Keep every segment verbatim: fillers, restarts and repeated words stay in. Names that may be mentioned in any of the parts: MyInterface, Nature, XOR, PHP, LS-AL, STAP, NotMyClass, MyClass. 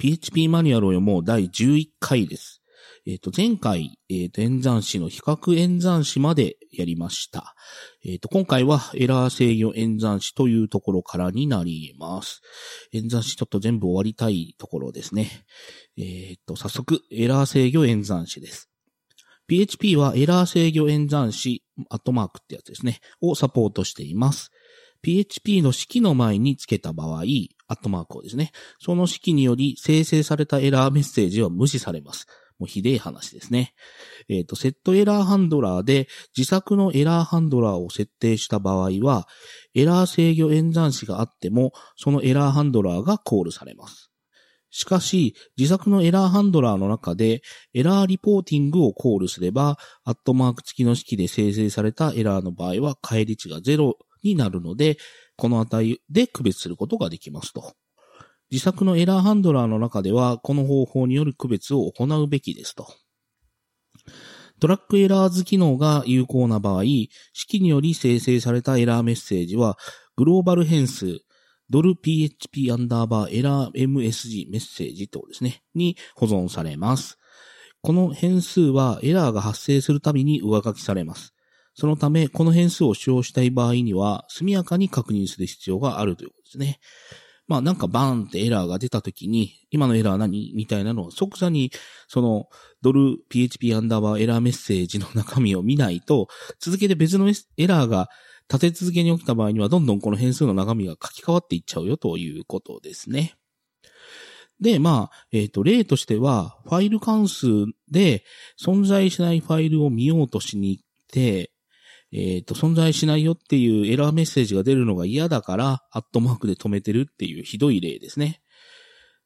ピーエイチピー マニュアルを読もうだいじゅういっかいです。えっと、前回、えっと、演算子の比較演算子までやりました。えっと、今回はエラー制御演算子というところからになります。演算子ちょっと全部終わりたいところですね。えっと、早速、エラー制御演算子です。ピーエイチピー はエラー制御演算子、アットマークってやつですね、をサポートしています。ピーエイチピー の式の前につけた場合、アットマークをですね、その式により生成されたエラーメッセージは無視されます。もうひでえ話ですね。えっと、セットエラーハンドラーで自作のエラーハンドラーを設定した場合は、エラー制御演算子があっても、そのエラーハンドラーがコールされます。しかし、自作のエラーハンドラーの中で、エラーリポーティングをコールすれば、アットマーク付きの式で生成されたエラーの場合は、返り値がゼロになるので、この値で区別することができますと。自作のエラーハンドラーの中では、この方法による区別を行うべきですと。トラックエラーズ機能が有効な場合、式により生成されたエラーメッセージは、グローバル変数、$php アンダーバーエラー msg メッセージとですね、に保存されます。この変数はエラーが発生するたびに上書きされます。そのため、この変数を使用したい場合には、速やかに確認する必要があるということですね。まあなんかバーンってエラーが出たときに、今のエラー何みたいなのを即座に、その$php アンダーバーエラーメッセージの中身を見ないと、続けて別のエラーが立て続けに起きた場合には、どんどんこの変数の中身が書き換わっていっちゃうよということですね。で、まあ、えっと、例としては、ファイル関数で存在しないファイルを見ようとしに行って、えっと、存在しないよっていうエラーメッセージが出るのが嫌だから、アットマークで止めてるっていうひどい例ですね。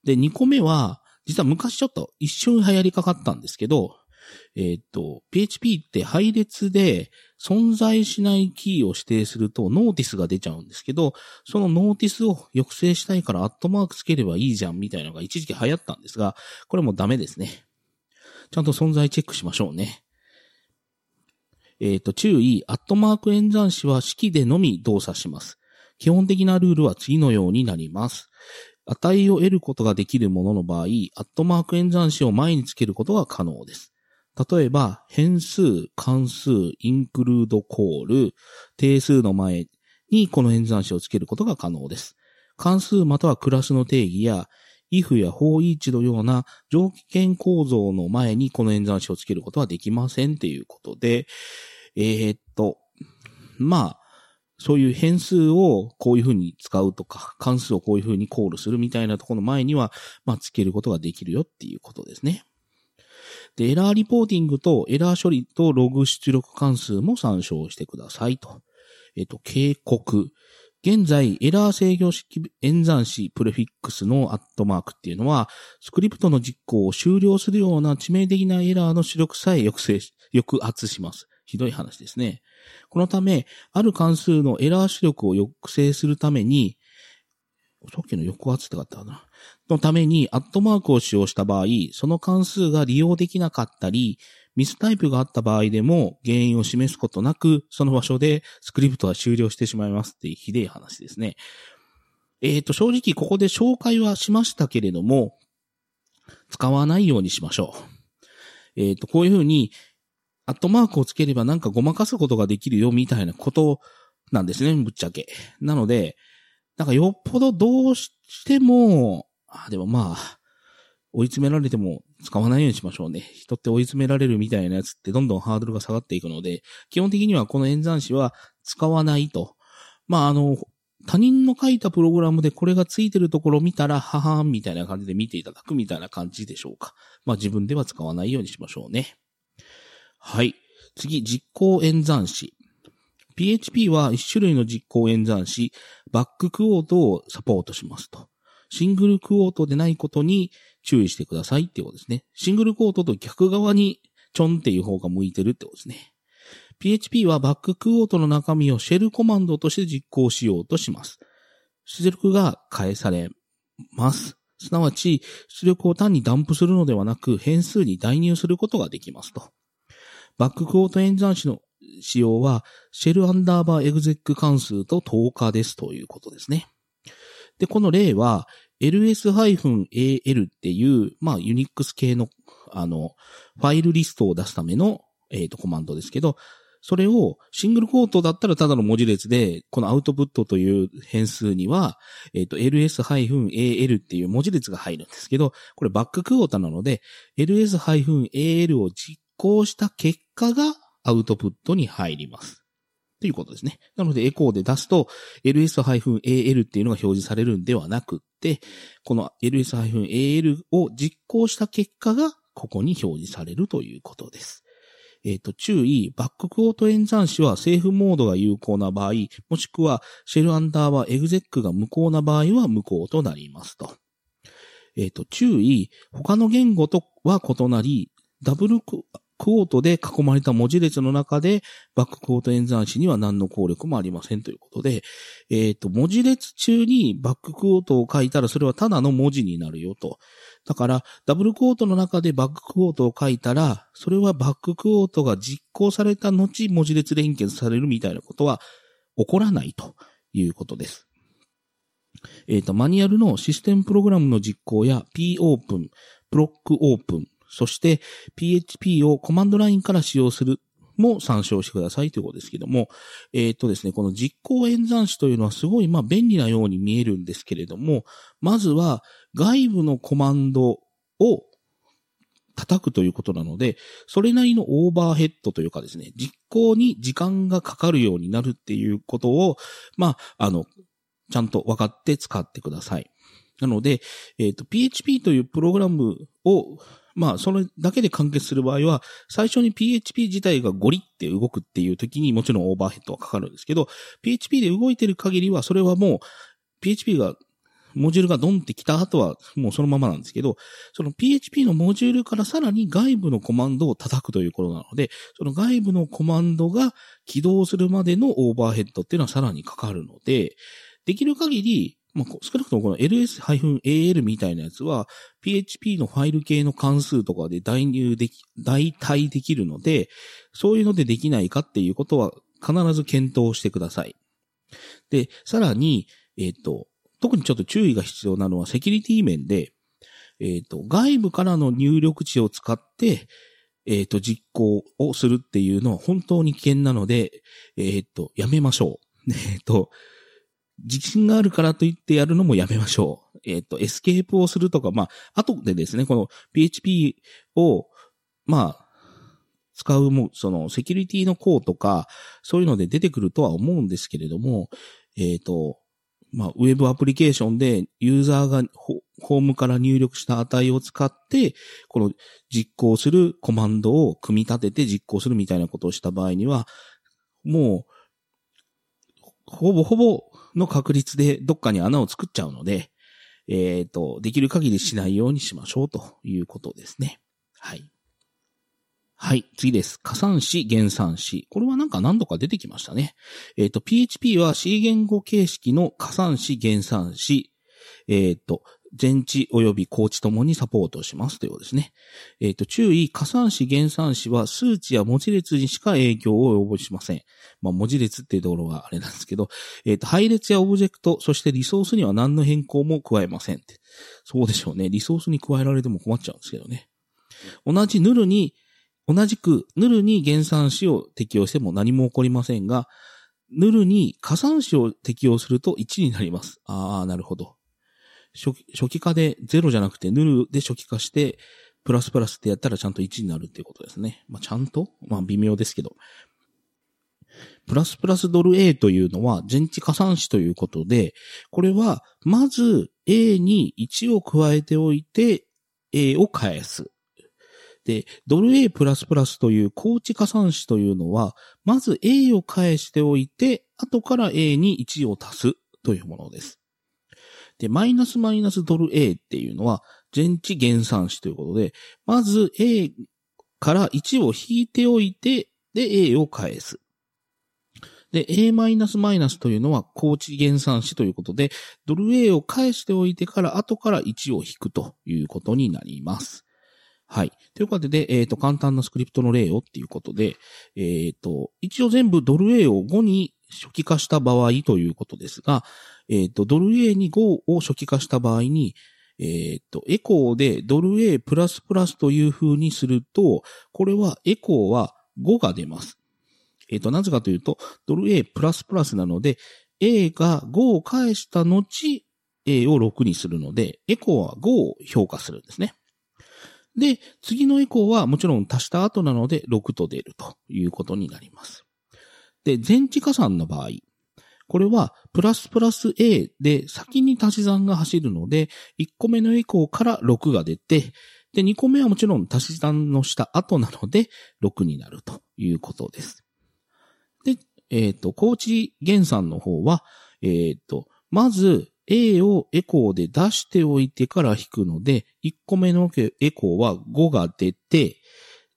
で、にこめは、実は昔ちょっと一瞬流行りかかったんですけど、えっと、ピーエイチピー って配列で存在しないキーを指定するとノーティスが出ちゃうんですけど、そのノーティスを抑制したいからアットマークつければいいじゃんみたいなのが一時期流行ったんですが、これもダメですね。ちゃんと存在チェックしましょうね。えっと、注意、アットマーク演算子は式でのみ動作します。基本的なルールは次のようになります。値を得ることができるものの場合、アットマーク演算子を前につけることが可能です。例えば、変数、関数、インクルードコール、定数の前にこの演算子をつけることが可能です。関数またはクラスの定義や、if や for each のような条件構造の前にこの演算子をつけることはできませんということで、えー、っと、まあ、そういう変数をこういうふうに使うとか、関数をこういうふうにコールするみたいなところの前には、まあ、つけることができるよっていうことですね。で、エラーリポーティングとエラー処理とログ出力関数も参照してくださいと。えっと、警告。現在、エラー制御式演算子プレフィックスのアットマークっていうのは、スクリプトの実行を終了するような致命的なエラーの出力さえ抑制し、抑圧します。ひどい話ですね。このため、ある関数のエラー出力を抑制するために、さっきの抑圧ってかったかな。のために、アットマークを使用した場合、その関数が利用できなかったり、ミスタイプがあった場合でも、原因を示すことなく、その場所でスクリプトは終了してしまいますっていうひでえ話ですね。えっと、正直ここで紹介はしましたけれども、使わないようにしましょう。えっと、こういうふうに、アットマークをつければなんかごまかすことができるよみたいなことなんですね、ぶっちゃけ。なので、なんかよっぽどどうしても、あ、でもまあ、追い詰められても使わないようにしましょうね。人って追い詰められるみたいなやつってどんどんハードルが下がっていくので、基本的にはこの演算子は使わないと。まああの、他人の書いたプログラムでこれがついてるところを見たら、ははーんみたいな感じで見ていただくみたいな感じでしょうか。まあ自分では使わないようにしましょうね。はい。次、実行演算子。ピーエイチピー は一種類の実行演算子、バッククォートをサポートしますと。シングルクォートでないことに注意してくださいっていうことですね。シングルクォートと逆側にちょんっていう方が向いてるってことですね。ピーエイチピー はバッククォートの中身をシェルコマンドとして実行しようとします。出力が返されます。すなわち、出力を単にダンプするのではなく、変数に代入することができますと。バッククォート演算子の使用は、シェルアンダーバーエグゼック関数と等価ですということですね。で、この例は、エルエスエーエル っていう、まあ、Unix 系の、あの、ファイルリストを出すための、えっと、コマンドですけど、それをシングルコートだったらただの文字列で、このアウトプットという変数には、えっと、エルエスエーエル っていう文字列が入るんですけど、これバッククォータなので、エルエスエーエル を実行した結果がアウトプットに入ります。ということですね。なのでエコーで出すと エルエスエーエル っていうのが表示されるんではなくって、この エルエスエーエル を実行した結果がここに表示されるということです。えっと、注意、バッククォート演算子は政府モードが有効な場合、もしくはシェルアンダーはエグゼックが無効な場合は無効となりますと。えっと、注意、他の言語とは異なり、ダブルククォートで囲まれた文字列の中でバッククォート演算子には何の効力もありませんということで、えっと、文字列中にバッククォートを書いたらそれはただの文字になるよと。だからダブルクォートの中でバッククォートを書いたらそれはバッククォートが実行された後文字列連結されるみたいなことは起こらないということです。えっと、マニュアルのシステムプログラムの実行や popen、procopen、そして ピーエイチピー をコマンドラインから使用するも参照してくださいということですけども、えっとですね、この実行演算子というのはすごいまあ便利なように見えるんですけれども、まずは外部のコマンドを叩くということなので、それなりのオーバーヘッドというかですね、実行に時間がかかるようになるっていうことを、まあ、あの、ちゃんと分かって使ってください。なので、えっと、ピーエイチピー というプログラムをまあ、それだけで完結する場合は、最初に ピーエイチピー 自体がゴリって動くっていう時にもちろんオーバーヘッドはかかるんですけど、ピーエイチピー で動いてる限りは、それはもう、ピーエイチピー が、モジュールがドンってきた後は、もうそのままなんですけど、その ピーエイチピー のモジュールからさらに外部のコマンドを叩くということなので、その外部のコマンドが起動するまでのオーバーヘッドっていうのはさらにかかるので、できる限り、まあ、少なくともこの エルエスエーエル みたいなやつは ピーエイチピー のファイル系の関数とかで代入でき、代替できるので、そういうのでできないかっていうことは必ず検討してください。で、さらに、えっと、特にちょっと注意が必要なのはセキュリティ面で、えっと、外部からの入力値を使って、えっと、実行をするっていうのは本当に危険なので、えっと、やめましょう。えっと、自信があるからといってやるのもやめましょう。えっと、エスケープをするとか、まあ、後でですね、この ピーエイチピー を、まあ、使うも、その、セキュリティの項とか、そういうので出てくるとは思うんですけれども、えっと、まあ、ウェブアプリケーションでユーザーがホームから入力した値を使って、この実行するコマンドを組み立てて実行するみたいなことをした場合には、もう、ほぼほぼ、の確率でどっかに穴を作っちゃうので、えっと、できる限りしないようにしましょうということですね。はい。はい、次です。加算子、減算子。これはなんか何度か出てきましたね。えっと、ピーエイチピー は C 言語形式の加算子、減算子、えっと、前置及び後置ともにサポートしますということですね。えっと、注意、加算子、減算子は数値や文字列にしか影響を及ぼしません。まあ、文字列っていうところはあれなんですけど、えっと、配列やオブジェクト、そしてリソースには何の変更も加えませんって。そうでしょうね。リソースに加えられても困っちゃうんですけどね。同じヌルに、同じくヌルに減算子を適用しても何も起こりませんが、ヌルに加算子を適用するといちになります。あー、なるほど。初期、初期化でゼロじゃなくてヌルで初期化してプラスプラスってやったらちゃんといちになるっていうことですね。まあ、ちゃんとまあ、微妙ですけど。プラスプラスドル A というのは前置加算子ということで、これはまず A にいちを加えておいて A を返す。で、ドル A プラスプラスという後置加算子というのは、まず A を返しておいて、後から A にいちを足すというものです。で、マイナスマイナスドル A っていうのは、前置減算子ということで、まず A からいちを引いておいて、で、A を返す。で、A マイナスマイナスというのは、後置減算子ということで、ドル A を返しておいてから、後からいちを引くということになります。はい。ということで、えっと、簡単なスクリプトの例をっていうことで、えっと、一応全部ドル A をごに初期化した場合ということですが、えっと、ドル A に Go を初期化した場合に、えっと、エコーでドル A++ という風にすると、これはエコーはごが出ます。えっと、なぜかというと、ドル A++ なので、A がごを返した後、A をろくにするので、エコーはごを評価するんですね。で、次のエコーはもちろん足した後なのでろくと出るということになります。で、全値加算の場合、これはプラスプラス A で先に足し算が走るので、いっこめのエコーからろくが出て、で、にこめはもちろん足し算のした後なのでろくになるということです。で、えっと、高知源さんの方は、えっと、まず、A をエコーで出しておいてから引くので、いっこめのエコーはごが出て、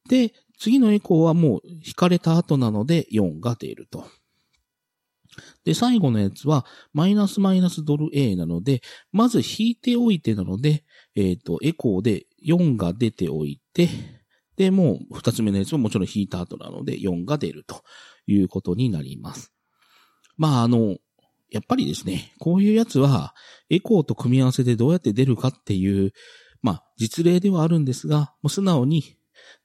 で、次のエコーはもう引かれた後なのでよんが出ると。で、最後のやつは、マイナスマイナスドル A なので、まず引いておいてなので、えっと、エコーでよんが出ておいて、で、もうふたつめのやつももちろん引いた後なのでよんが出るということになります。まあ、あの、やっぱりですね、こういうやつはエコーと組み合わせでどうやって出るかっていう、まあ実例ではあるんですが、もう素直に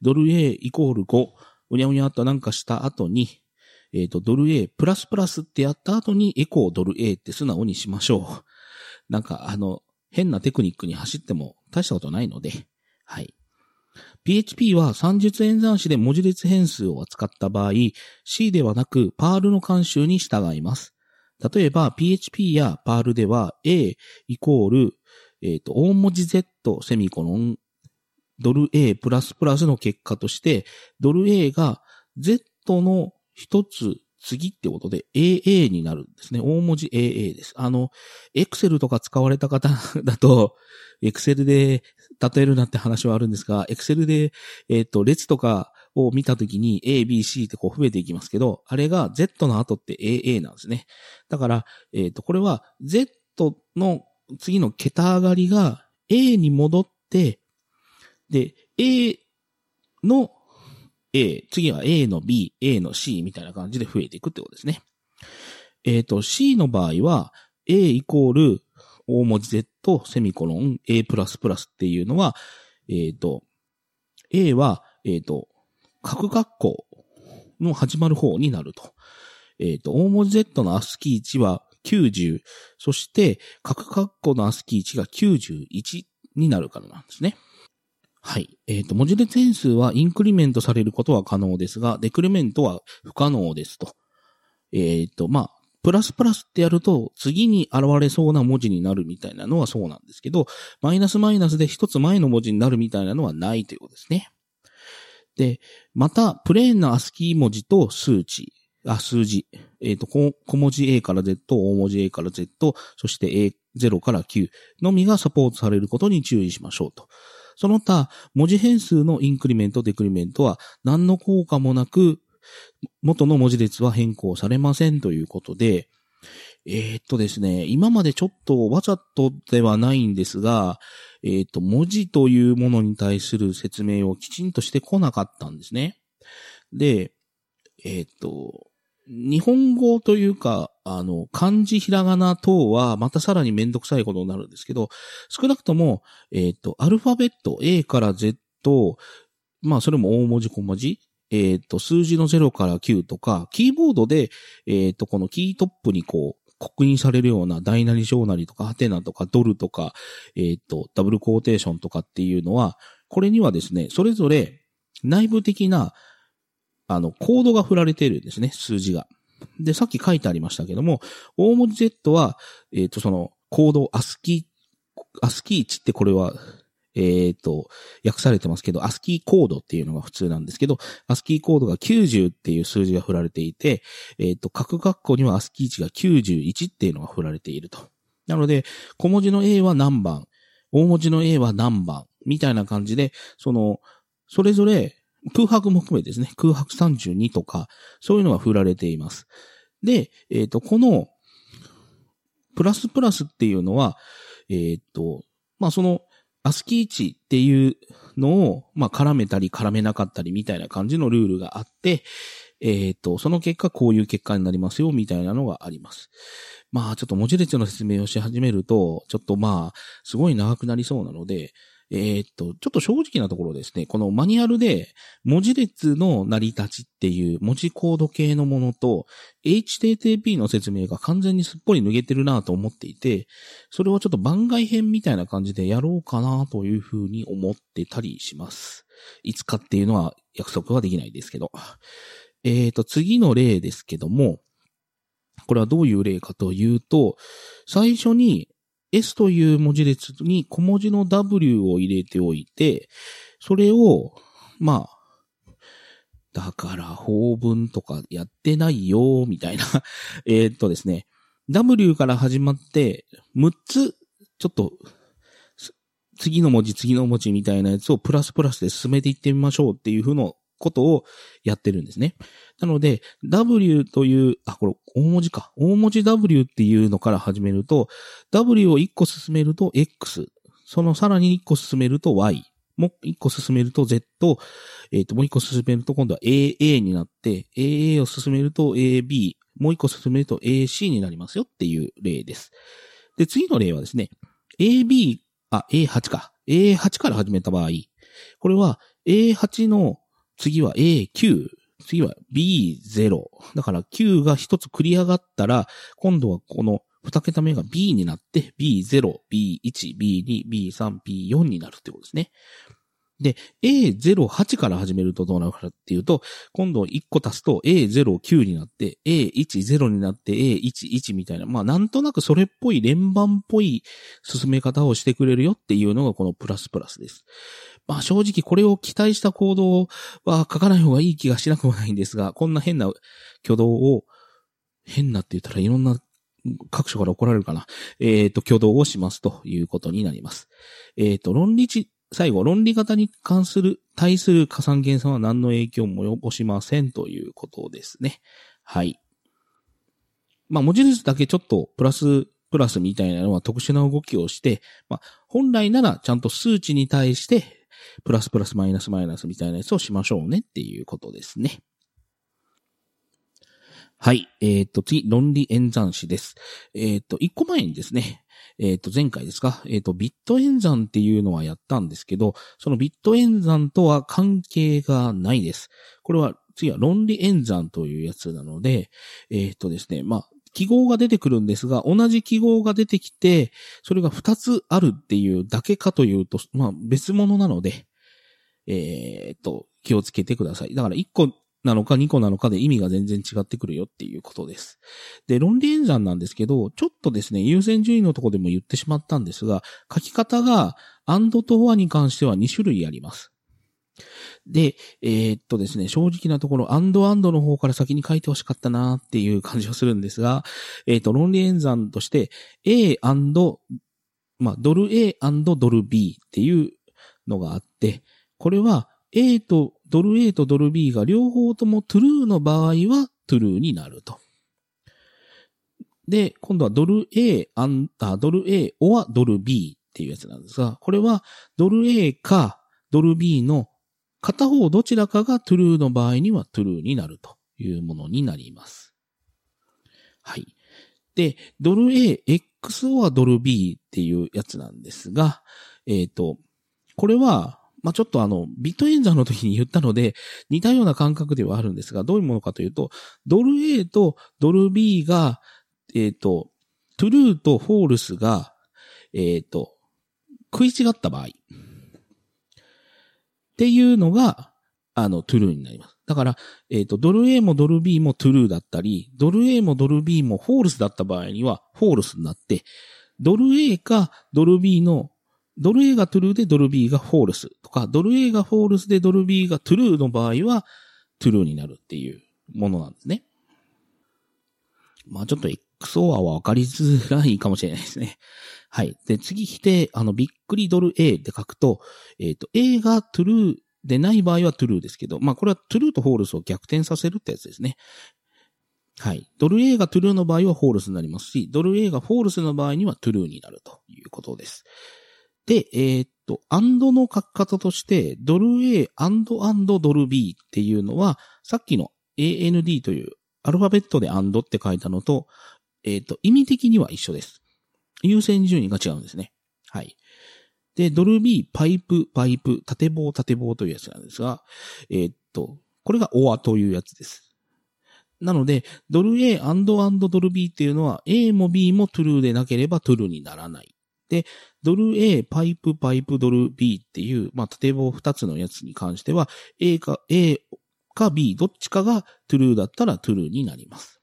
ドル A イコールご、うにゃうにゃっとなんかした後に、えっと、ドル A プラスプラスってやった後にエコードル A って素直にしましょう。なんかあの、変なテクニックに走っても大したことないので、はい。ピーエイチピー は算術演算子で文字列変数を扱った場合、C ではなくパールの慣習に従います。例えば ピーエイチピー や Perl では A イコール、えっと、大文字 Z セミコロンドル A プラスプラスの結果としてドル A が Z の一つ次ってことで エーエー になるんですね。大文字 エーエー です。あの、Excel とか使われた方だと Excel で例えるなって話はあるんですが、Excel で、えっと、列とかを見たときに A、B、C ってこう増えていきますけど、あれが Z の後って エーエー なんですね。だから、えっと、これは Z の次の桁上がりが A に戻って、で、A の A、次は A の B、A の C みたいな感じで増えていくってことですね。えっと、C の場合は A イコール大文字 Z セミコロン A++ っていうのは、えっと、A は、えっと、各学校の始まる方になると。えっと、大文字 Z のアスキー値はきゅうじゅう、そして各括弧のアスキー値がきゅうじゅういちになるからなんですね。はい。えっと、文字列変数はインクリメントされることは可能ですが、デクリメントは不可能ですと。えっと、まあ、プラスプラスってやると次に現れそうな文字になるみたいなのはそうなんですけど、マイナスマイナスで一つ前の文字になるみたいなのはないということですね。で、また、プレーンなアスキー文字と数値、あ、数字、えっと、小文字 A から Z、大文字 A から Z、そして エーゼロ から きゅう のみがサポートされることに注意しましょうと。その他、文字変数のインクリメント、デクリメントは何の効果もなく、元の文字列は変更されませんということで、えー、っとですね、今までちょっとわざとではないんですが、えっと、文字というものに対する説明をきちんとしてこなかったんですね。で、えっと、日本語というか、あの、漢字ひらがな等はまたさらにめんどくさいことになるんですけど、少なくとも、えっと、アルファベット A から Z、まあ、それも大文字小文字、えっと、数字のゼロからきゅうとか、キーボードで、えっと、このキートップにこう、刻印されるような大なり小なりとかハテナとかドルとか、えっと、ダブルコーテーションとかっていうのは、これにはですね、それぞれ内部的な、あの、コードが振られているんですね、数字が。で、さっき書いてありましたけども、大文字 Z は、えっと、その、コード、アスキー、アスキー値ってこれは、えっと、訳されてますけど、アスキーコードっていうのが普通なんですけど、アスキーコードがきゅうじゅうっていう数字が振られていて、えっと、各括弧にはアスキー値がきゅうじゅういちっていうのが振られていると。なので、小文字の A は何番、大文字の A は何番、みたいな感じで、その、それぞれ空白も含めですね、空白さんじゅうにとか、そういうのが振られています。で、えっと、この、プラスプラスっていうのは、えっと、まあ、その、アスキー値っていうのを、まあ、絡めたり絡めなかったりみたいな感じのルールがあって、えっと、その結果こういう結果になりますよみたいなのがあります。まあちょっと文字列の説明をし始めるとちょっとまあすごい長くなりそうなので、えっと、ちょっと正直なところですね、このマニュアルで文字列の成り立ちっていう文字コード系のものと エイチティーティーピー の説明が完全にすっぽり抜けてるなぁと思っていて、それをちょっと番外編みたいな感じでやろうかなというふうに思ってたりします。いつかっていうのは約束はできないですけど。えっと、次の例ですけども、これはどういう例かというと、最初にS という文字列に小文字の W を入れておいて、それを、まあ、だから法文とかやってないよ、みたいな。えっとですね、W から始まって、むっつ、ちょっと、次の文字、次の文字みたいなやつをプラスプラスで進めていってみましょうっていう風のことをやってるんですね。なので W というあこれ大文字か大文字 W っていうのから始めると W をいっこ進めると X、 そのさらにいっこ進めると Y、 もういっこ進めると Z、 えっともういっこ進めると今度は エーエー になって エーエー を進めると エービー、 もういっこ進めると エーシー になりますよっていう例です。で次の例はですね AB あ エーはち か エーはち から始めた場合、これは エーはち の次は エーきゅう、次は ビーゼロ。だからきゅうが一つ繰り上がったら、今度はこのに桁目が B になって ビーゼロ、ビーワン、ビーツー、ビースリー、ビーフォー になるってことですね。で、エーゼロはち から始めるとどうなるかっていうと、今度いっこ足すと エーゼロきゅう になって エーじゅう になって エーじゅういち みたいな、まあなんとなくそれっぽい連番っぽい進め方をしてくれるよっていうのがこのプラスプラスです。まあ正直これを期待したコードは書かない方がいい気がしなくもないんですが、こんな変な挙動を、変なって言ったらいろんな各所から怒られるかな。えっと、挙動をしますということになります。えっと、論理値、最後、論理型に関する、対する加算減算は何の影響も及ぼしませんということですね。はい。まあ文字列だけちょっとプラス、プラスみたいなのは特殊な動きをして、まあ本来ならちゃんと数値に対して、プラスプラスマイナスマイナスみたいなやつをしましょうねっていうことですね。はい。えっと、次、論理演算子です。えっと、一個前にですね、えっと、前回ですか、えっと、ビット演算っていうのはやったんですけど、そのビット演算とは関係がないです。これは、次は論理演算というやつなので、えっとですね、まあ、記号が出てくるんですが、同じ記号が出てきて、それがふたつあるっていうだけかというと、まあ、別物なので、えっと、気をつけてください。だからいっこ、なのかにこなのかで意味が全然違ってくるよっていうことです。で、論理演算なんですけど、ちょっとですね、優先順位のところでも言ってしまったんですが、書き方が and と or に関してはに種類あります。で、えー、っとですね、正直なところ and and の方から先に書いてほしかったなっていう感じはするんですが、えー、っと、論理演算として A and、まあ、ドル A and ドル B っていうのがあって、これは A とドル A とドル B が両方とも true の場合は true になると。で、今度はドル A、ドル A or ドル B っていうやつなんですが、これはドル A かドル B の片方どちらかが true の場合には true になるというものになります。はい。で、ドル A、X or ドル B っていうやつなんですが、えっと、これは、まあ、ちょっとあの、ビット演算の時に言ったので、似たような感覚ではあるんですが、どういうものかというと、ドル A とドル B が、えっと、true と false が、えっと、食い違った場合。っていうのが、あの、true になります。だから、えっと、ドル A もドル B も true だったり、ドル A もドル B も false だった場合には、false になって、ドル A かドル B のドル A が true でドル B が false とか、ドル A が false でドル B が true の場合は true になるっていうものなんですね。まあちょっと エックスオーアール は分かりづらいかもしれないですね。はい。で、次来て、あの、びっくりドル A って書くと、えっと、A が true でない場合は true ですけど、まあこれは true と false を逆転させるってやつですね。はい。ドル A が true の場合は false になりますし、ドル A が false の場合には true になるということです。で、えー、っと、and の書き方として、ドル A and and ドル B っていうのは、さっきのエーエヌディー というアルファベットで and って書いたのと、えっと、意味的には一緒です。優先順位が違うんですね。はい。で、ドルビー、パイプ、パイプ、縦棒、縦棒というやつなんですが、えっと、これが オア というやつです。なので、ドル A& and ドル B っていうのは A も B も true でなければ true にならない。で、ドル A、パイプ、パイプ、ドル B っていう、まあ、縦棒ふたつのやつに関しては、A か、A か B どっちかが true だったら true になります。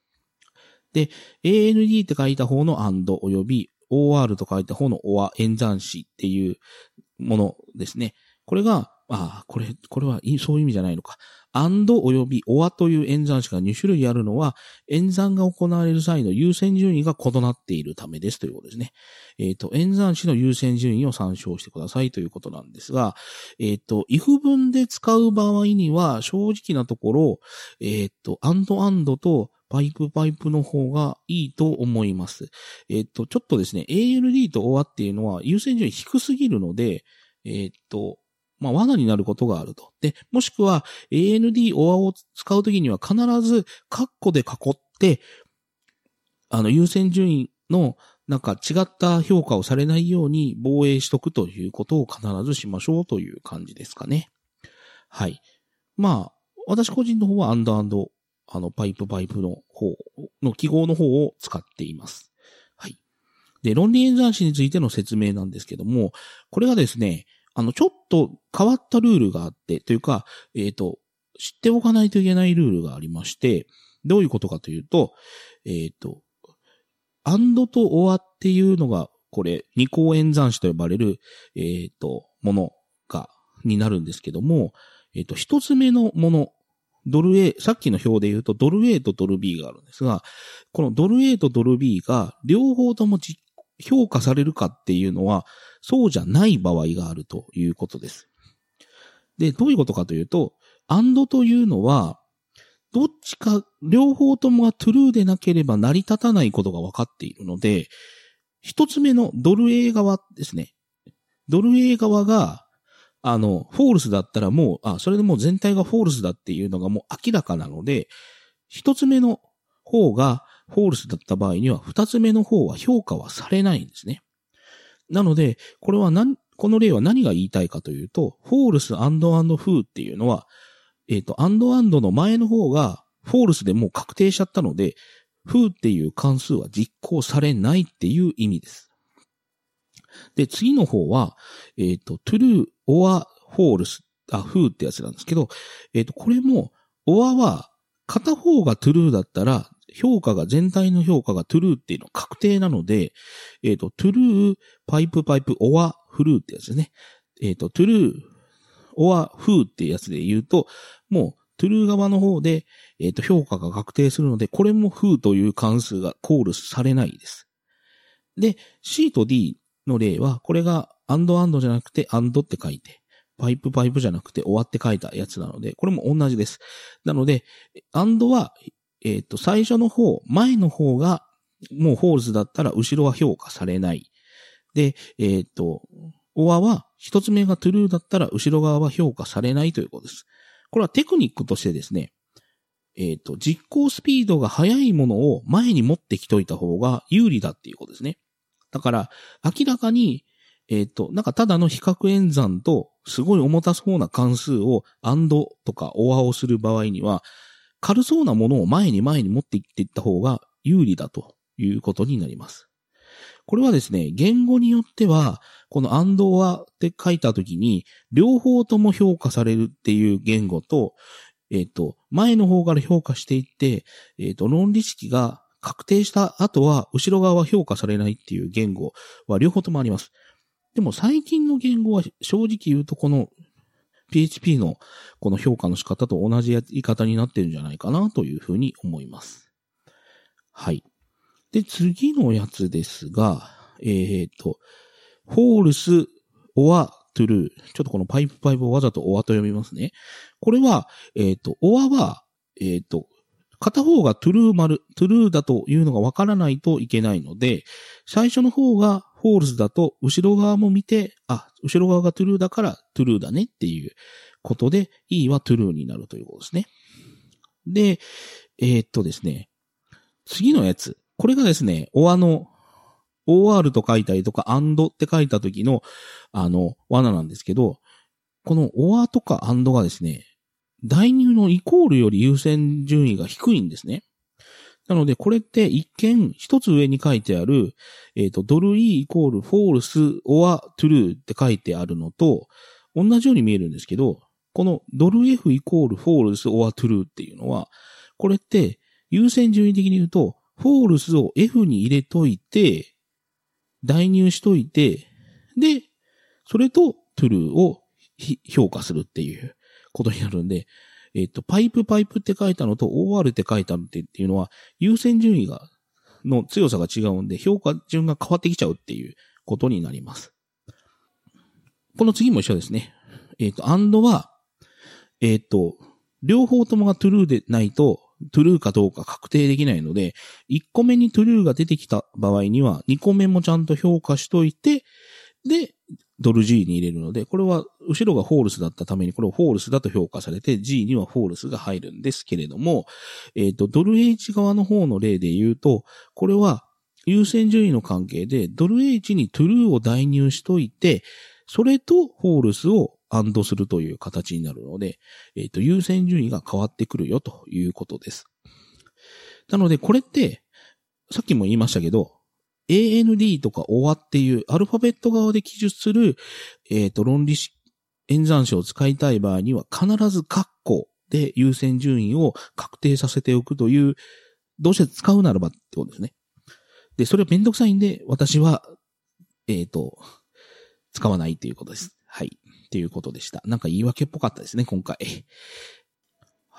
で、エーエヌディー って書いた方の and および オーアール と書いた方の オア 演算子っていうものですね。これが、ああ、これ、これはそういう意味じゃないのか。and および オア という演算子がに種類あるのは、演算が行われる際の優先順位が異なっているためですということですね。えっと、演算子の優先順位を参照してくださいということなんですが、えっと、if 文で使う場合には、正直なところ、えっと、and and と、パイプパイプの方がいいと思います。えっと、ちょっとですね、エーエヌディー と オア っていうのは優先順位低すぎるので、えっと、まあ、罠になることがあると。で、もしくは エーエヌディー、オア を使うときには必ずカッコで囲って、あの優先順位のなんか違った評価をされないように防衛しとくということを必ずしましょうという感じですかね。はい。まあ、私個人の方はアンドアンド、あの、パイプパイプの方の記号の方を使っています。はい。で、論理演算子についての説明なんですけども、これがですね、あの、ちょっと変わったルールがあって、というか、えっと、知っておかないといけないルールがありまして、どういうことかというと、えっと、and と or っていうのが、これ、二項演算子と呼ばれる、えっと、ものが、になるんですけども、えっと、一つ目のもの、ドル A、さっきの表で言うとドル A とドル B があるんですが、このドル A とドル B が両方とも評価されるかっていうのは、そうじゃない場合があるということです。で、どういうことかというと、and というのは、どっちか両方ともが true でなければ成り立たないことが分かっているので、一つ目のドル A 側ですね。ドル A 側が、あの、フォールスだったらもう、あ、それでもう全体がフォールスだっていうのがもう明らかなので、一つ目の方がフォールスだった場合には、二つ目の方は評価はされないんですね。なので、これは何、この例は何が言いたいかというと、フォールス&&フーっていうのは、えっと、&&の前の方がフォールスでもう確定しちゃったので、フーっていう関数は実行されないっていう意味です。で、次の方は、えっと、true or false、あ、true ってやつなんですけど、えっと、これも、or は、片方が true だったら、評価が、全体の評価が true っていうのは確定なので、えっと、true、パイプ、パイプ、or、true ってやつですね。えっと、true、or、true ってやつで言うと、もう、true 側の方で、えっと、評価が確定するので、これも true という関数がコールされないです。で、C と D、の例は、これが and and じゃなくて and って書いて、パイプパイプじゃなくて or って書いたやつなので、これも同じです。なので、and は、えっと、最初の方、前の方が、もう false だったら後ろは評価されない。で、えっと、or は一つ目が true だったら後ろ側は評価されないということです。これはテクニックとしてですね、えっと、実行スピードが速いものを前に持ってきといた方が有利だっていうことですね。だから、明らかに、えっと、なんかただの比較演算と、すごい重たそうな関数を and とか or をする場合には、軽そうなものを前に前に持っていっていった方が有利だということになります。これはですね、言語によっては、この and or って書いたときに、両方とも評価されるっていう言語と、えっと、前の方から評価していって、えっと、論理式が、確定した後は、後ろ側は評価されないっていう言語は両方ともあります。でも最近の言語は正直言うとこの ピーエイチピー のこの評価の仕方と同じやり方になってるんじゃないかなというふうに思います。はい。で、次のやつですが、えっと、false or true。ちょっとこのパイプパイプをわざと or と読みますね。これは、えっと、or は、えっと、片方が true 丸、true だというのがわからないといけないので、最初の方が false だと、後ろ側も見て、あ、後ろ側が true だから true だねっていうことで、E は true になるということですね。で、えー、っとですね、次のやつ。これがですね、オアの、オーアール と書いたりとか、and って書いた時の、あの、罠なんですけど、この オア とか and がですね、代入のイコールより優先順位が低いんですね。なので、これって一見、一つ上に書いてある、えっと、ドル E イコール false or true って書いてあるのと、同じように見えるんですけど、このドル F イコール false or true っていうのは、これって優先順位的に言うと、false を F に入れといて、代入しといて、で、それと true を評価するっていうことになるんで、えっと、パイプパイプって書いたのと オーアール って書いたのってっていうのは優先順位が、の強さが違うんで評価順が変わってきちゃうっていうことになります。この次も一緒ですね。えっと、and は、えっと、両方ともが true でないと true かどうか確定できないので、いっこめに true が出てきた場合にはにこめもちゃんと評価しといて、で、ドル G に入れるので、これは後ろがフォールスだったためにこれをフォールスだと評価されて G にはフォールスが入るんですけれども、えっと、ドル H 側の方の例で言うと、これは優先順位の関係でドル H に true を代入しといて、それとフォールスを and するという形になるので、えっと、優先順位が変わってくるよということです。なのでこれって、さっきも言いましたけど、エーエヌディー とか オア っていうアルファベット側で記述する、えっと、論理演算子を使いたい場合には必ずカッコで優先順位を確定させておくという、どうして使うならばってことですね。で、それはめんどくさいんで、私は、えっと、使わないということです。はい。ということでした。なんか言い訳っぽかったですね、今回。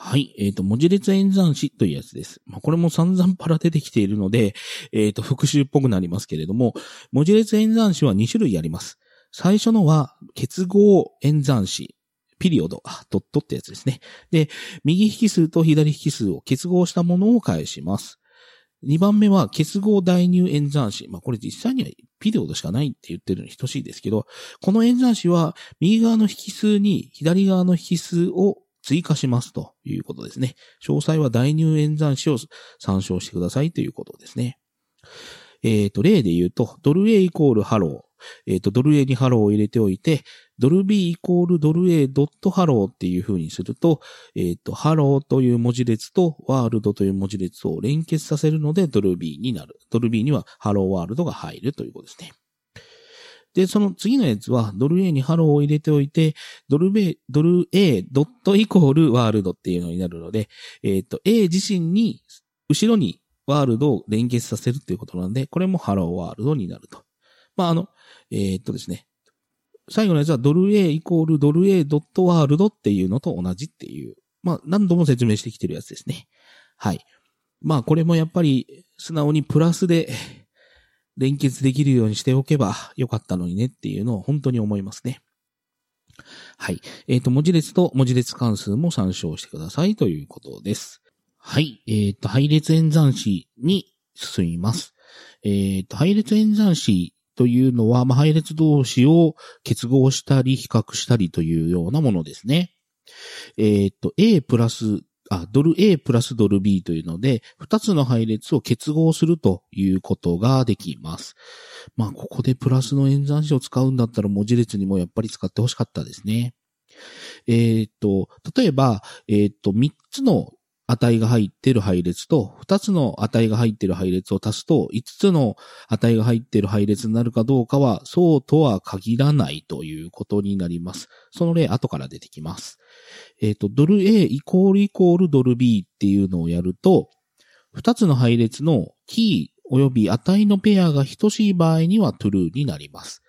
はい。えっと、文字列演算子というやつです。まあ、これも散々パラ出てきているので、えっと、復習っぽくなりますけれども、文字列演算子はに種類あります。最初のは、結合演算子、ピリオド、あ、ドットってやつですね。で、右引数と左引数を結合したものを返します。にばんめは、結合代入演算子。まあ、これ実際にはピリオドしかないって言ってるのに等しいですけど、この演算子は、右側の引数に左側の引数を追加しますということですね。詳細は代入演算子を参照してくださいということですね。えっと、例で言うと、ドル A イコールハロー。えっと、ドル A にハローを入れておいて、ドル B イコールドル A ドットハローっていう風にすると、えっと、ハローという文字列とワールドという文字列を連結させるので、ドル B になる。ドル B にはハローワールドが入るということですね。で、その次のやつは、ドル A にハローを入れておいて、ドル A、ドル A ドットイコールワールドっていうのになるので、えっと、A 自身に、後ろにワールドを連結させるということなので、これもハローワールドになると。まあ、あの、えっとですね、最後のやつは、ドル A イコールドル A ドットワールドっていうのと同じっていう、まあ、何度も説明してきてるやつですね。はい。まあ、これもやっぱり、素直にプラスで、連結できるようにしておけばよかったのにねっていうのを本当に思いますね。はい。えっと、文字列と文字列関数も参照してくださいということです。はい。えっと、配列演算子に進みます。えっと、配列演算子というのは、まあ、配列同士を結合したり比較したりというようなものですね。えっと、A プラスあ、ドル A プラスドル B というので、二つの配列を結合するということができます。まあ、ここでプラスの演算子を使うんだったら文字列にもやっぱり使ってほしかったですね。えっと、例えば、えっと、三つの値が入っている配列と、二つの値が入っている配列を足すと、五つの値が入っている配列になるかどうかは、そうとは限らないということになります。その例、後から出てきます。えっと、ドル A イコールイコールドル B っていうのをやると、二つの配列のキー及び値のペアが等しい場合には true になります。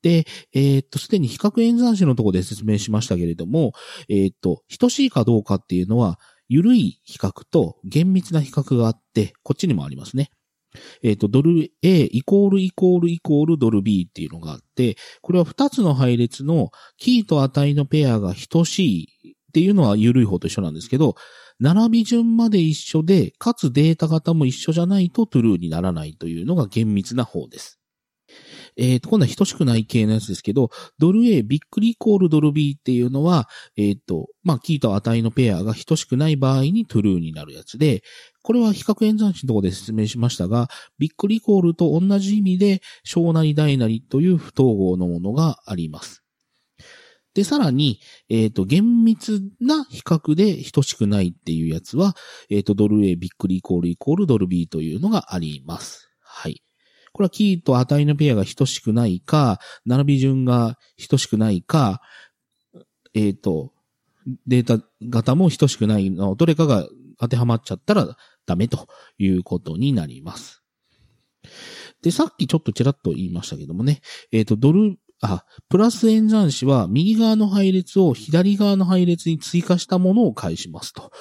で、えっと、すでに比較演算子のところで説明しましたけれども、えっと、等しいかどうかっていうのは、緩い比較と厳密な比較があって、こっちにもありますね。えっと、ドル A イコールイコールイコールドル B っていうのがあって、これはふたつの配列のキーと値のペアが等しいっていうのは緩い方と一緒なんですけど、並び順まで一緒で、かつデータ型も一緒じゃないと true にならないというのが厳密な方です。えっと、今度は等しくない系のやつですけど、ドル A びっくりイコールドル B っていうのは、えっと、まあ、キーと値のペアが等しくない場合に true になるやつで、これは比較演算子のところで説明しましたが、びっくりイコールと同じ意味で、小なり大なりという不等号のものがあります。で、さらに、えっと、厳密な比較で等しくないっていうやつは、えっと、ドル A びっくりイコールイコールドル B というのがあります。はい。これはキーと値のペアが等しくないか、並び順が等しくないか、えっと、データ型も等しくないの、どれかが当てはまっちゃったらダメということになります。で、さっきちょっとちらっと言いましたけどもね、えっと、ドル、あ、プラス演算子は右側の配列を左側の配列に追加したものを返しますと。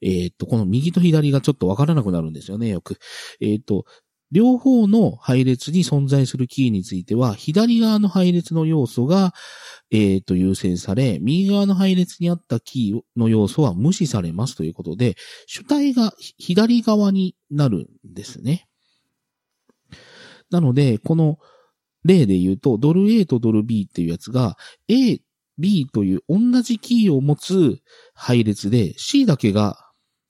えっと、この右と左がちょっとわからなくなるんですよね、よく。えっと、両方の配列に存在するキーについては、左側の配列の要素が、えっと、優先され、右側の配列にあったキーの要素は無視されますということで、主体が左側になるんですね。なので、この例で言うと、ドル A とドル B っていうやつが、A、B という同じキーを持つ配列で、C だけが、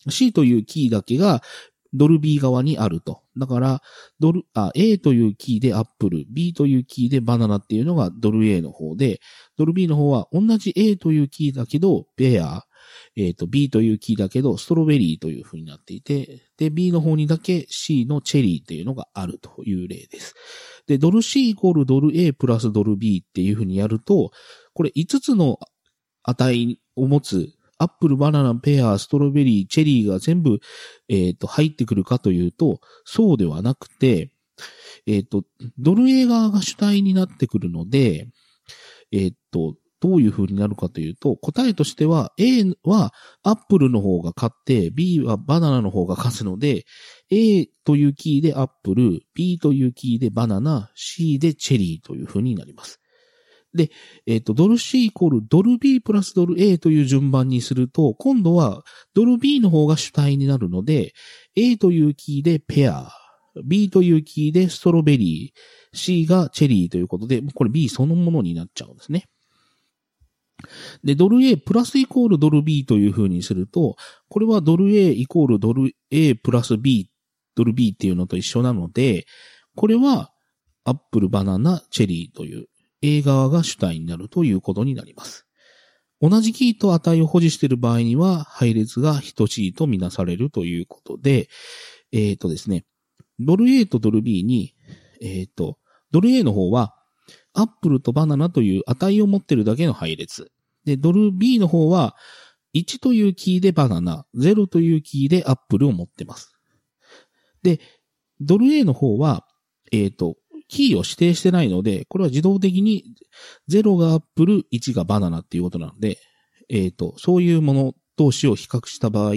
C というキーだけが、ドル B 側にあると。だから、ドル、あ、A というキーでアップル、B というキーでバナナっていうのがドル A の方で、ドル B の方は同じ A というキーだけど、ペア、えっと、B というキーだけど、ストロベリーという風になっていて、で、B の方にだけ C のチェリーっていうのがあるという例です。で、ドル C イコールドル A プラスドル B っていう風にやると、これいつつの値を持つ、アップル、バナナ、ペア、ストロベリー、チェリーが全部、えっと、入ってくるかというと、そうではなくて、えっと、ドル A 側が主体になってくるので、えっと、どういう風になるかというと、答えとしては、A はアップルの方が勝って、B はバナナの方が勝つので、A というキーでアップル、B というキーでバナナ、C でチェリーという風になります。で、えっと、ドル C イコールドル B プラスドル A という順番にすると、今度はドル B の方が主体になるので、A というキーでペア、B というキーでストロベリー、C がチェリーということで、これ B そのものになっちゃうんですね。で、ドル A プラスイコールドル B という風にすると、これはドル A イコールドル A プラス B、ドル B っていうのと一緒なので、これはアップル、バナナ、チェリーという、A 側が主体になるということになります。同じキーと値を保持している場合には、配列が等しいとみなされるということで、えっとですね、ドル A とドル B に、えっと、ドル A の方は、アップルとバナナという値を持っているだけの配列。で、ドル B の方は、いちというキーでバナナ、ゼロというキーでアップルを持っています。で、ドル A の方は、えっと、キーを指定してないので、これは自動的にゼロがアップル、いちがバナナっていうことなので、えっと、そういうもの同士を比較した場合、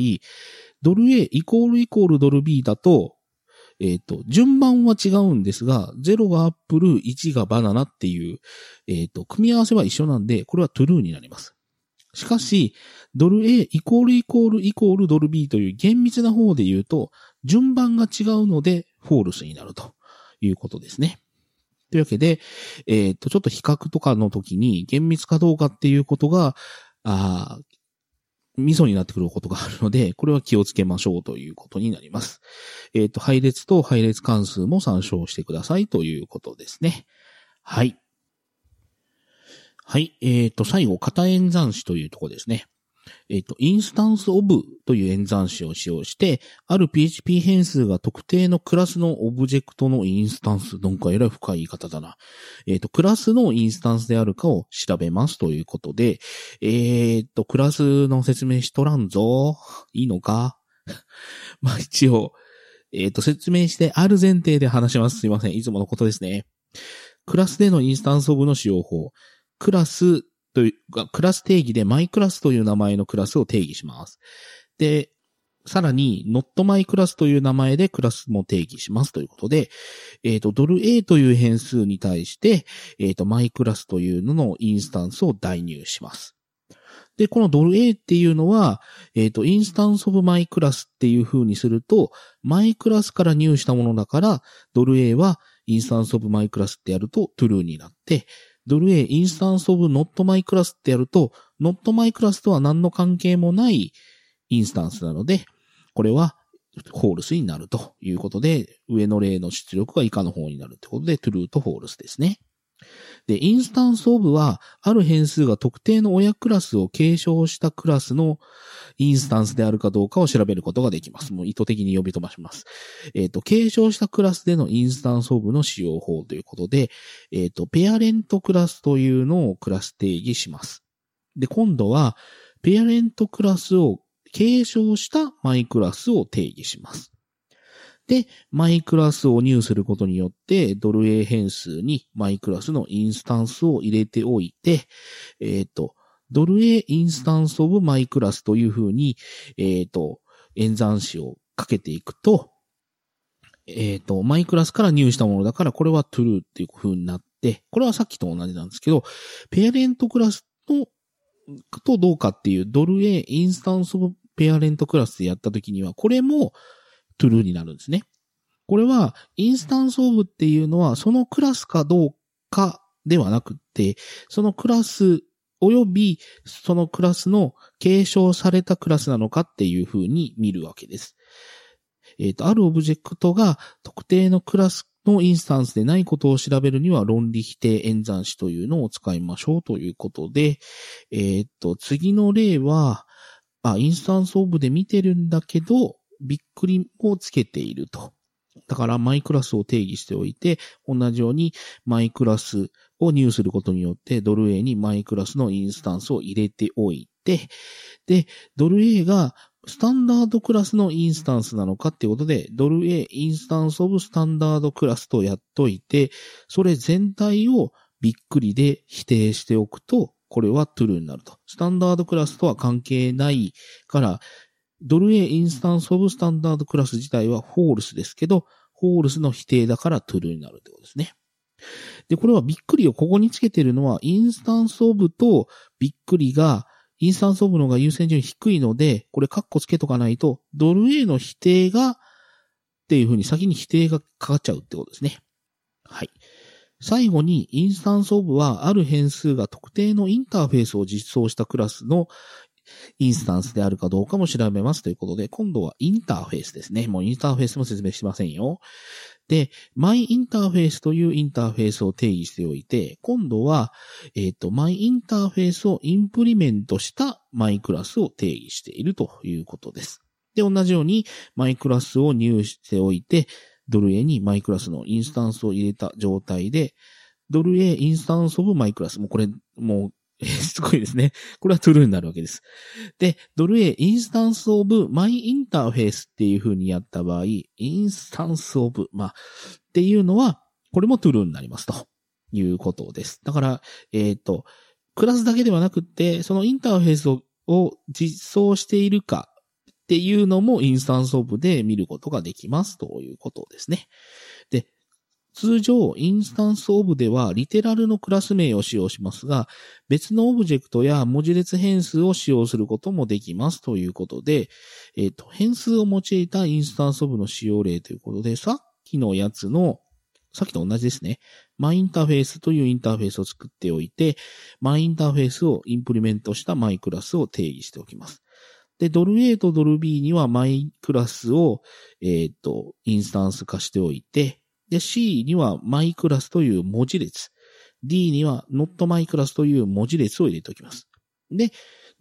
ドル A イコールイコールドル B だと、えっと、順番は違うんですが、ゼロがアップル、いちがバナナっていう、えっと、組み合わせは一緒なんで、これは true になります。しかし、ドル A イコールイコールイコールドル B という厳密な方で言うと、順番が違うので、false になるということですね。というわけで、えっと、ちょっと比較とかの時に厳密かどうかっていうことが、ああ、ミソになってくることがあるので、これは気をつけましょうということになります。えっと、配列と配列関数も参照してくださいということですね。はい。はい。えっと、最後、型演算子というところですね。えっと、インスタンスオブという演算子を使用して、ある ピーエイチピー 変数が特定のクラスのオブジェクトのインスタンス、なんかえらい深い言い方だな。えっと、クラスのインスタンスであるかを調べますということで、えっと、クラスの説明しとらんぞ。いいのかまあ、一応、えっと、説明してある前提で話します。すいません。いつものことですね。クラスでのインスタンスオブの使用法。クラス、というクラス定義で MyClass という名前のクラスを定義します。で、さらに NotMyClass という名前でクラスも定義しますということで、えっと、ドル A という変数に対して、えっと、MyClass というののインスタンスを代入します。で、このドル A っていうのは、えっと、インスタンスオブ MyClass っていう風にすると、MyClass から入したものだから、ドル A はインスタンスオブマイクラスってやると true になって、ドル A インスタンスオブ NotMyClass ってやると NotMyClass とは何の関係もないインスタンスなので、これはフォールスになるということで、上の例の出力が以下の方になるということで true とフォールスですね。で、インスタンスオブは、ある変数が特定の親クラスを継承したクラスのインスタンスであるかどうかを調べることができます。もう意図的に呼び飛ばします。えっと、継承したクラスでのインスタンスオブの使用法ということで、えっと、ペアレントクラスというのをクラス定義します。で、今度は、ペアレントクラスを継承したマイクラスを定義します。で、マイクラスを入することによって、ドル A 変数にマイクラスのインスタンスを入れておいて、えっと、ドル A インスタンスオブマイクラスというふうに、えっと、演算子をかけていくと、えっと、マイクラスから入したものだから、これは true っていうふうになって、これはさっきと同じなんですけど、ペアレントクラスと、とどうかっていう、ドル A インスタンスオブペアレントクラスでやったときには、これも、true になるんですね。これは、インスタンスオブっていうのは、そのクラスかどうかではなくって、そのクラス及び、そのクラスの継承されたクラスなのかっていうふうに見るわけです。えっと、あるオブジェクトが特定のクラスのインスタンスでないことを調べるには、論理否定演算子というのを使いましょうということで、えっと、次の例は、あ、インスタンスオブで見てるんだけど、びっくりをつけていると。だから、マイクラスを定義しておいて、同じようにマイクラスを入することによって、ドル A にマイクラスのインスタンスを入れておいて、で、ドル A がスタンダードクラスのインスタンスなのかっていうことで、ドル A インスタンスオブスタンダードクラスとやっといて、それ全体をびっくりで否定しておくと、これは true になると。スタンダードクラスとは関係ないから、ドル A インスタンスオブスタンダードクラス自体はフォールスですけど、フォールスの否定だから true になるってことですね。で、これはびっくりをここにつけてるのは、インスタンスオブとびっくりが、インスタンスオブの方が優先順位低いので、これカッコつけとかないと、ドル A の否定が、っていう風に先に否定がかかっちゃうってことですね。はい。最後に、インスタンスオブは、ある変数が特定のインターフェースを実装したクラスのインスタンスであるかどうかも調べますということで、今度はインターフェースですね。もうインターフェースも説明しませんよ。で、MyInterface というインターフェースを定義しておいて、今度は、えっと、MyInterface をインプリメントしたMyClassを定義しているということです。で、同じようにMyClassを入しておいて、ドル A にMyClassのインスタンスを入れた状態で、ドル A インスタンスオブMyClass、もうこれ、もう、すごいですね。これは true になるわけです。で、ドル A インスタンスオブ MyInterface っていう風にやった場合、インスタンスオブ、まあ、っていうのは、これも true になりますということです。だから、えっと、クラスだけではなくって、そのインターフェースを、を実装しているかっていうのもインスタンスオブで見ることができますということですね。で、通常、インスタンスオブでは、リテラルのクラス名を使用しますが、別のオブジェクトや文字列変数を使用することもできますということで、えっと、変数を用いたインスタンスオブの使用例ということで、さっきのやつの、さっきと同じですね。MyInterfaceというインターフェースを作っておいて、MyInterfaceをインプリメントしたMyClassを定義しておきます。で、ドル A とドル B にはMyClassを、えっと、インスタンス化しておいて、で、C には MyClass という文字列。D には NotMyClass という文字列を入れておきます。で、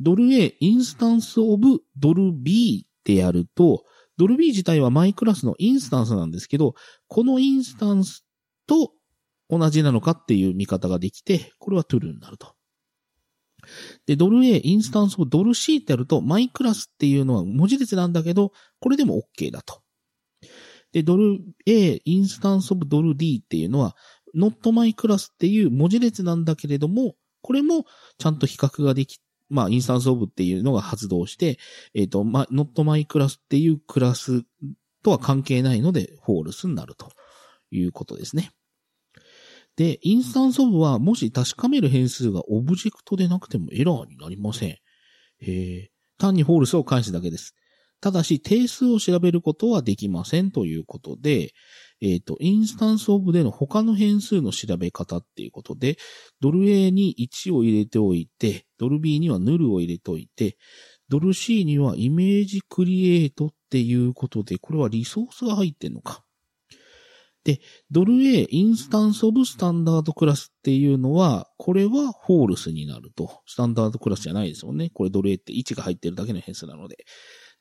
ドル A インスタンスオブドル B ってやると、ドル B 自体は MyClass のインスタンスなんですけど、このインスタンスと同じなのかっていう見方ができて、これは true になると。で、ドル A インスタンスオブドル C ってやると、MyClass っていうのは文字列なんだけど、これでも OK だと。で、ドル A インスタンスオブドル D っていうのは NotMyClass っていう文字列なんだけれども、これもちゃんと比較ができ、まあインスタンスオブっていうのが発動して、えっと、ま、NotMyClass っていうクラスとは関係ないのでフォールスになるということですね。で、インスタンスオブはもし確かめる変数がオブジェクトでなくてもエラーになりません。えー、単にフォールスを返すだけです。ただし定数を調べることはできませんということで、えっと、インスタンスオブでの他の変数の調べ方っていうことで、ドル A にいちを入れておいて、ドル B にはヌルを入れておいて、ドル C にはイメージクリエイトっていうことで、これはリソースが入ってんのか。で、ドル A インスタンスオブスタンダードクラスっていうのは、これはフォールスになると。スタンダードクラスじゃないですもんね。これドル A っていちが入ってるだけの変数なので。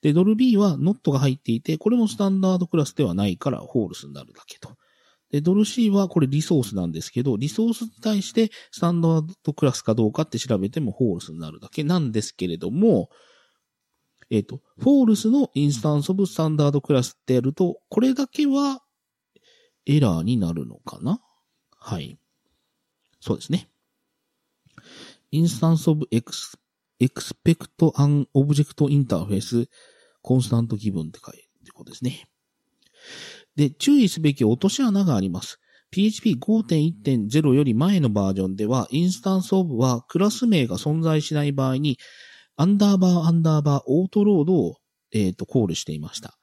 で、ドル B は not が入っていて、これもスタンダードクラスではないから、フォールスになるだけと。で、ドル C はこれリソースなんですけど、リソースに対してスタンダードクラスかどうかって調べてもフォールスになるだけなんですけれども、えっと、フォールスのインスタンスオブスタンダードクラスってやると、これだけはエラーになるのかな?はい。そうですね。インスタンスオブエクス、エクスペクトアンオブジェクトインターフェース、コンスタントギブンって書いてることですね。で、注意すべき落とし穴があります。ピーエイチピーごてんいちてんゼロ より前のバージョンでは、インスタンスオブはクラス名が存在しない場合に、アンダーバーアンダーバーオートロードを、えーと、コールしていました。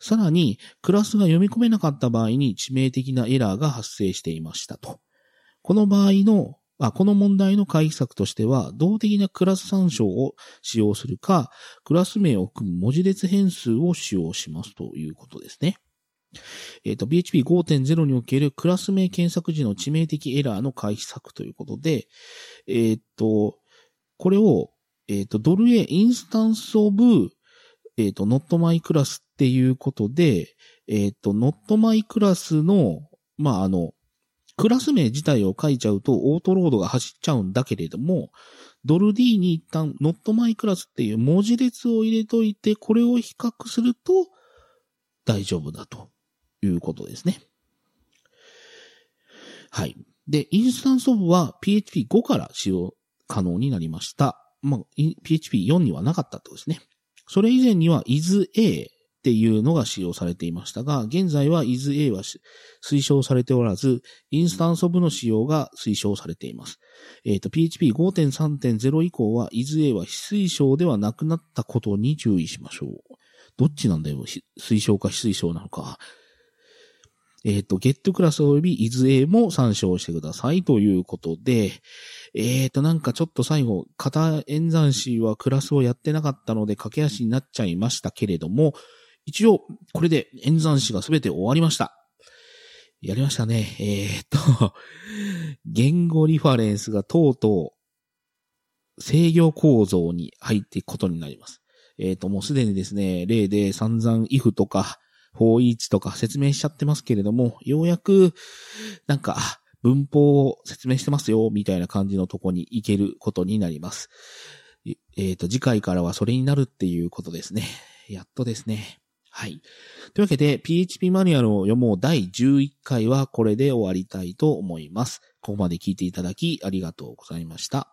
さらに、クラスが読み込めなかった場合に致命的なエラーが発生していましたと。この場合の、あ、この問題の解決策としては、動的なクラス参照を使用するか、クラス名を含む文字列変数を使用しますということですね。えっと、ピーエイチピーごてんゼロ におけるクラス名検索時の致命的エラーの回避策ということで、えっと、これを、えっと、ドル A インスタンスオブ、えっと、NotMyClass っていうことで、えっと、NotMyClass の、まあ、あの、クラス名自体を書いちゃうとオートロードが走っちゃうんだけれども、ドル D に一旦 NotMyClass っていう文字列を入れといて、これを比較すると大丈夫だということですね。はい。で、インスタンスオブは ピーエイチピーご から使用可能になりました。まあ、ピーエイチピーよん にはなかったとですね。それ以前には アイエス-エー っていうのが使用されていましたが、現在は アイエス-エー は推奨されておらず、インスタンスオブの使用が推奨されています。えっと、ピーエイチピーごてんさんてんゼロ 以降は アイエス-エー は非推奨ではなくなったことに注意しましょう。どっちなんだよ、推奨か非推奨なのか。えっと、get クラス及び アイエス-エー も参照してくださいということで、えっと、なんかちょっと最後、型演算子はクラスをやってなかったので駆け足になっちゃいましたけれども、一応、これで演算子がすべて終わりました。やりましたね。えっと、言語リファレンスがとうとう制御構造に入っていくことになります。えっと、もうすでにですね、例で散々 if とか、for each とか説明しちゃってますけれども、ようやく、なんか、文法を説明してますよ、みたいな感じのとこに行けることになります。えっと、次回からはそれになるっていうことですね。やっとですね。はい。というわけで、ピーエイチピー マニュアルを読もうだいじゅういっかいはこれで終わりたいと思います。ここまで聞いていただきありがとうございました。